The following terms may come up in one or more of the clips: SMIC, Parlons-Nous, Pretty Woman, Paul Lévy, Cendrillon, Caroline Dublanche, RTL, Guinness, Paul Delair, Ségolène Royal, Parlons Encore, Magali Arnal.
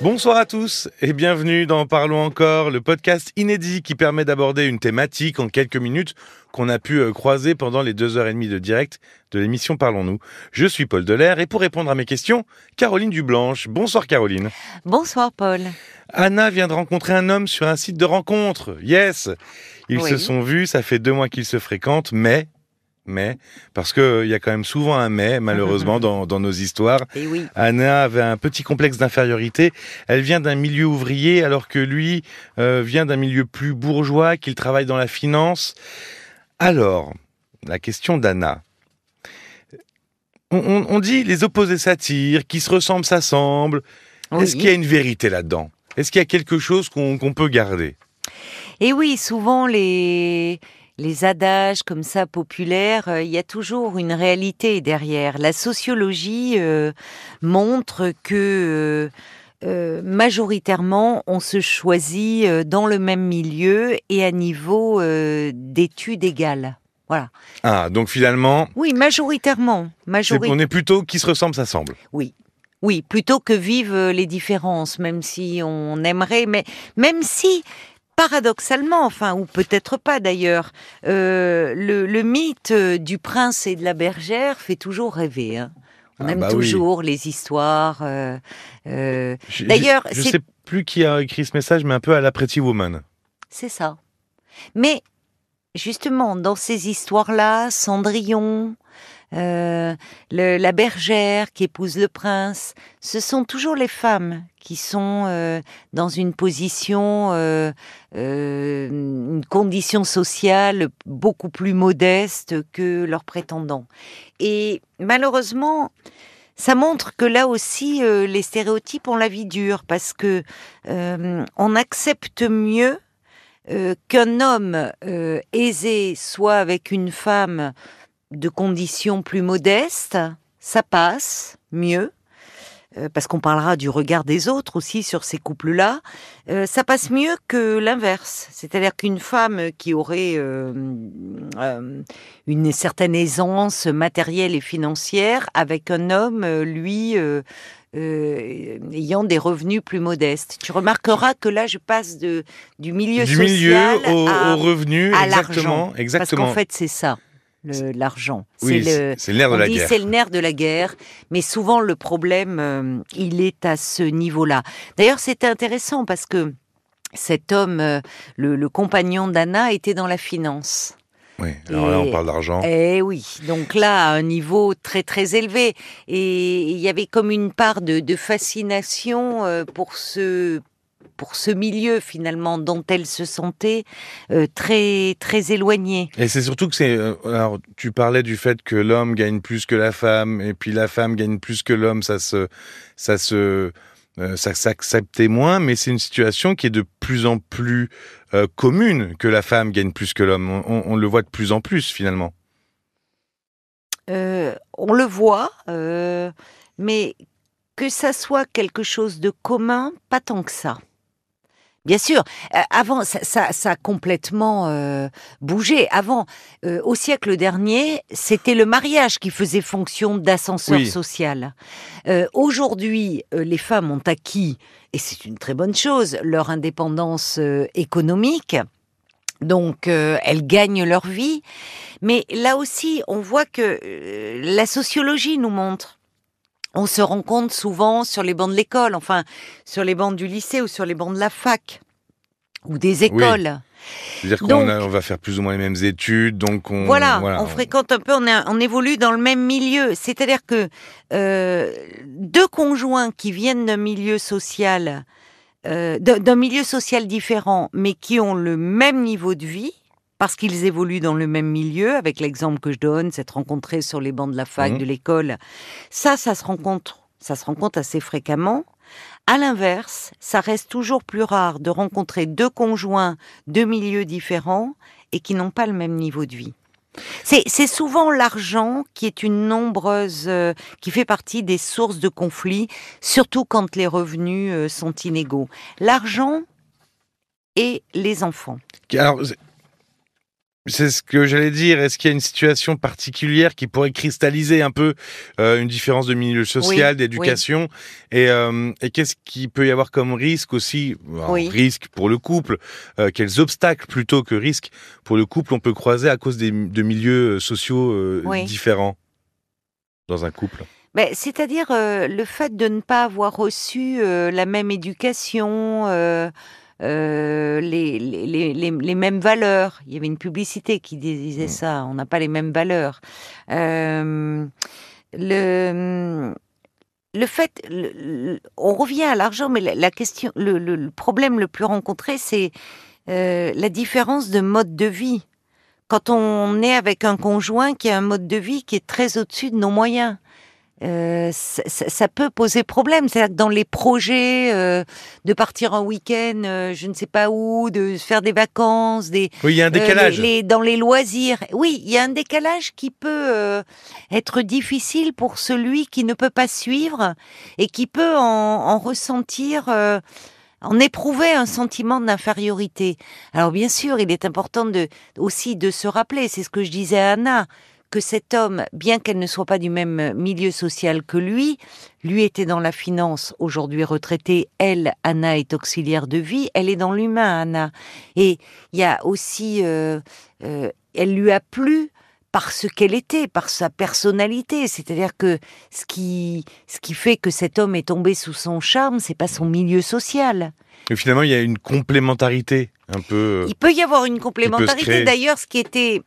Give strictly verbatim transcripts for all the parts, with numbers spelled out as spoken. Bonsoir à tous et bienvenue dans Parlons Encore, le podcast inédit qui permet d'aborder une thématique en quelques minutes qu'on a pu croiser pendant les deux heures et demie de direct de l'émission Parlons-Nous. Je suis Paul Delair et pour répondre à mes questions, Caroline Dublanche. Bonsoir Caroline. Bonsoir Paul. Anna vient de rencontrer un homme sur un site de rencontre. Yes. Ils oui. se sont vus, ça fait deux mois qu'ils se fréquentent, mais... mais, parce qu'il euh, y a quand même souvent un mais, malheureusement, dans, dans nos histoires. Et oui. Anna avait un petit complexe d'infériorité. Elle vient d'un milieu ouvrier, alors que lui euh, vient d'un milieu plus bourgeois, qu'il travaille dans la finance. Alors, la question d'Anna. On, on, on dit les opposés s'attirent, qui se ressemblent s'assemblent. Oui. Est-ce qu'il y a une vérité là-dedans? Est-ce qu'il y a quelque chose qu'on, qu'on peut garder? Et oui, souvent les... Les adages comme ça populaires, il euh, y a toujours une réalité derrière. La sociologie euh, montre que euh, euh, majoritairement on se choisit euh, dans le même milieu et à niveau euh, d'études égales. Voilà. Ah, donc finalement... Oui, majoritairement. Majorita- on est plutôt qui se ressemble, s'assemble. Oui. Oui, plutôt que vivent les différences, même si on aimerait, mais même si... Paradoxalement, enfin, ou peut-être pas d'ailleurs, euh, le, le mythe du prince et de la bergère fait toujours rêver. Hein. On ah aime bah toujours oui. les histoires. Euh, euh. Je, d'ailleurs, je ne sais plus qui a écrit ce message, mais un peu à la Pretty Woman. C'est ça. Mais justement, dans ces histoires-là, Cendrillon, euh, le, la bergère qui épouse le prince, ce sont toujours les femmes qui sont euh, dans une position, euh, euh, une condition sociale beaucoup plus modeste que leurs prétendants. Et malheureusement, ça montre que là aussi, euh, les stéréotypes ont la vie dure, parce que euh, on accepte mieux euh, qu'un homme euh, aisé soit avec une femme de conditions plus modestes, ça passe mieux, euh, parce qu'on parlera du regard des autres aussi sur ces couples-là, euh, ça passe mieux que l'inverse. C'est-à-dire qu'une femme qui aurait euh, euh, une certaine aisance matérielle et financière avec un homme, lui, euh, euh, ayant des revenus plus modestes. Tu remarqueras que là, je passe de, du milieu du social milieu au, à, au revenu, à exactement, l'argent, exactement. Parce qu'en fait, c'est ça. Le, l'argent. Oui, c'est, le, c'est le nerf de la guerre. C'est le nerf de la guerre, mais souvent le problème, euh, il est à ce niveau-là. D'ailleurs, c'était intéressant parce que cet homme, euh, le, le compagnon d'Anna, était dans la finance. Oui, alors et, là, on parle d'argent. Eh oui, donc là, à un niveau très très élevé. Et il y avait comme une part de, de fascination euh, pour ce... pour ce milieu, finalement, dont elle se sentait euh, très, très éloignée. Et c'est surtout que c'est... Euh, alors, tu parlais du fait que l'homme gagne plus que la femme, et puis la femme gagne plus que l'homme, ça se... ça se... Euh, ça s'acceptait moins, mais c'est une situation qui est de plus en plus euh, commune, que la femme gagne plus que l'homme. On, on, on le voit de plus en plus, finalement. Euh, on le voit, euh, mais que ça soit quelque chose de commun, pas tant que ça. Bien sûr, euh, avant, ça, ça, ça a complètement euh, bougé. Avant, euh, au siècle dernier, c'était le mariage qui faisait fonction d'ascenseur oui. social. Euh, aujourd'hui, euh, les femmes ont acquis, et c'est une très bonne chose, leur indépendance euh, économique. Donc, euh, elles gagnent leur vie. Mais là aussi, on voit que euh, la sociologie nous montre. On se rencontre souvent sur les bancs de l'école, enfin, sur les bancs du lycée ou sur les bancs de la fac, ou des écoles. Oui. C'est-à-dire donc, qu'on a, on va faire plus ou moins les mêmes études, donc on... Voilà, voilà on, on fréquente un peu, on, a, on évolue dans le même milieu. C'est-à-dire que euh, deux conjoints qui viennent d'un milieu social, euh, d'un milieu social différent, mais qui ont le même niveau de vie, parce qu'ils évoluent dans le même milieu, avec l'exemple que je donne, s'être rencontrés sur les bancs de la fac, mmh. de l'école. Ça, ça se rencontre, ça se rencontre assez fréquemment. À l'inverse, ça reste toujours plus rare de rencontrer deux conjoints, deux milieux différents, et qui n'ont pas le même niveau de vie. C'est, c'est souvent l'argent qui est une nombreuse, euh, qui fait partie des sources de conflits, surtout quand les revenus euh, sont inégaux. L'argent et les enfants. Alors, C'est ce que j'allais dire. Est-ce qu'il y a une situation particulière qui pourrait cristalliser un peu euh, une différence de milieu social, oui, d'éducation, oui. Et, euh, et qu'est-ce qu'il peut y avoir comme risque aussi, oui. risque pour le couple, euh, quels obstacles plutôt que risque pour le couple on peut croiser à cause des, de milieux sociaux euh, oui. différents dans un couple? Ben, c'est-à-dire euh, le fait de ne pas avoir reçu euh, la même éducation... Euh... Euh, les, les, les, les mêmes valeurs. Il y avait une publicité qui disait ça, on n'a pas les mêmes valeurs. Euh, le, le fait, le, on revient à l'argent, mais la, la question, le, le, le problème le plus rencontré, c'est euh, la différence de mode de vie. Quand on est avec un conjoint qui a un mode de vie qui est très au-dessus de nos moyens, Euh, ça, ça, ça peut poser problème. C'est-à-dire que dans les projets euh, de partir en week-end, euh, je ne sais pas où, de faire des vacances, des, oui, il y a un décalage. Euh, les, les, dans les loisirs. Oui, il y a un décalage qui peut euh, être difficile pour celui qui ne peut pas suivre et qui peut en, en ressentir... Euh, on éprouvait un sentiment d'infériorité. Alors bien sûr, il est important de, aussi de se rappeler, c'est ce que je disais à Anna, que cet homme, bien qu'elle ne soit pas du même milieu social que lui, lui était dans la finance, aujourd'hui retraitée, elle, Anna, est auxiliaire de vie, elle est dans l'humain, Anna. Et il y a aussi... Euh, euh, elle lui a plu par ce qu'elle était, par sa personnalité, c'est-à-dire que ce qui, ce qui fait que cet homme est tombé sous son charme, c'est pas son milieu social. Mais finalement, il y a une complémentarité, un peu... Il peut y avoir une complémentarité, d'ailleurs, ce qui était...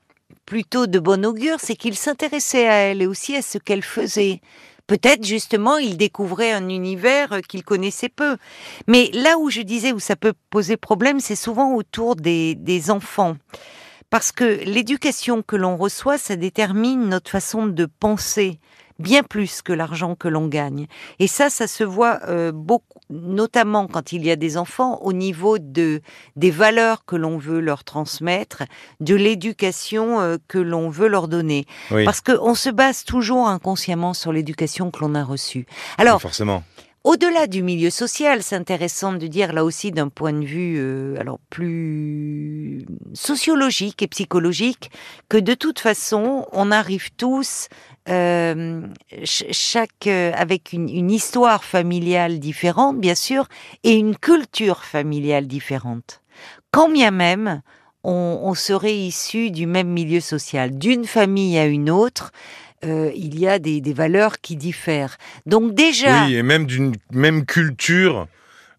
plutôt de bon augure, c'est qu'il s'intéressait à elle et aussi à ce qu'elle faisait. Peut-être, justement, il découvrait un univers qu'il connaissait peu. Mais là où je disais où ça peut poser problème, c'est souvent autour des, des enfants. Parce que l'éducation que l'on reçoit, ça détermine notre façon de penser, bien plus que l'argent que l'on gagne. Et ça, ça se voit euh, beaucoup, notamment quand il y a des enfants, au niveau de, des valeurs que l'on veut leur transmettre, de l'éducation euh, que l'on veut leur donner. Oui. Parce qu'on se base toujours inconsciemment sur l'éducation que l'on a reçue. Alors, oui, forcément. Au-delà du milieu social, c'est intéressant de dire là aussi d'un point de vue euh, alors plus sociologique et psychologique que de toute façon, on arrive tous... Euh, chaque euh, avec une, une histoire familiale différente, bien sûr, et une culture familiale différente. Quand bien même on, on serait issu du même milieu social, d'une famille à une autre, euh, il y a des, des valeurs qui diffèrent. Donc déjà, oui, et même d'une même culture.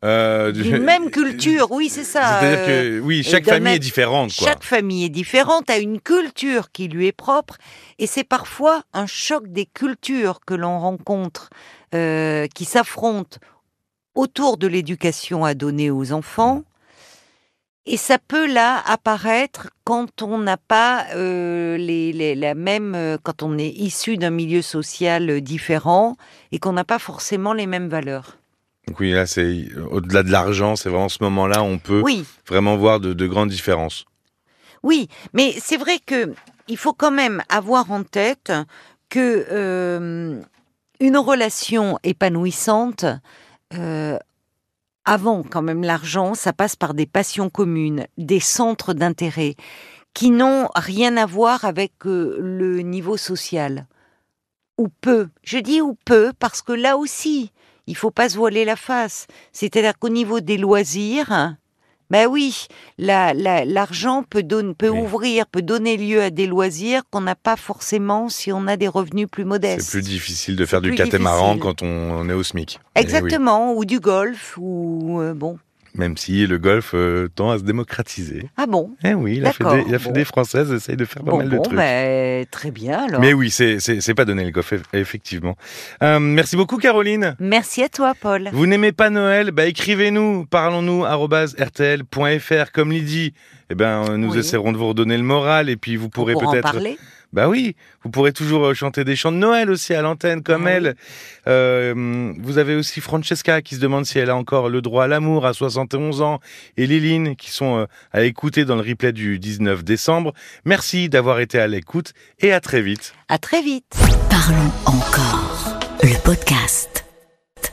Euh, d'une même culture, oui, c'est ça. C'est-à-dire que, oui, chaque famille même, est différente. Quoi. Chaque famille est différente, a une culture qui lui est propre, et c'est parfois un choc des cultures que l'on rencontre, euh, qui s'affrontent autour de l'éducation à donner aux enfants, et ça peut là apparaître quand on n'a pas euh, les, les, la même, euh, quand on est issu d'un milieu social différent et qu'on n'a pas forcément les mêmes valeurs. Donc oui, là, c'est au-delà de l'argent, c'est vraiment ce moment-là où on peut oui. vraiment voir de, de grandes différences. Oui, mais c'est vrai qu'il faut quand même avoir en tête que euh, une relation épanouissante, euh, avant quand même l'argent, ça passe par des passions communes, des centres d'intérêt qui n'ont rien à voir avec euh, le niveau social. Ou peu. Je dis ou peu parce que là aussi... il ne faut pas se voiler la face. C'est-à-dire qu'au niveau des loisirs, ben oui, la, la, l'argent peut, donne, peut oui. ouvrir, peut donner lieu à des loisirs qu'on n'a pas forcément si on a des revenus plus modestes. C'est plus difficile de faire du catamaran difficile. Quand on, on est au SMIC. Exactement, oui. Ou du golf, ou euh, bon... Même si le golf euh, tend à se démocratiser. Ah bon ? Eh oui, la Fédé, la Fédé bon. française essaye de faire pas bon, mal de bon, trucs. Ben, très bien alors. Mais oui, c'est, c'est, c'est pas donné le golf, effectivement. Euh, merci beaucoup Caroline. Merci à toi Paul. Vous n'aimez pas Noël ? Bah, écrivez-nous, parlons-nous, arobase r t l point f r. Comme Lydie, eh ben, nous oui. essaierons de vous redonner le moral et puis vous pourrez peut-être... en parler. Bah oui, vous pourrez toujours chanter des chants de Noël aussi à l'antenne, comme oui. elle. Euh, vous avez aussi Francesca qui se demande si elle a encore le droit à l'amour à soixante et onze ans. Et Liline qui sont à écouter dans le replay du dix-neuf décembre. Merci d'avoir été à l'écoute et à très vite. À très vite. Parlons encore, le podcast.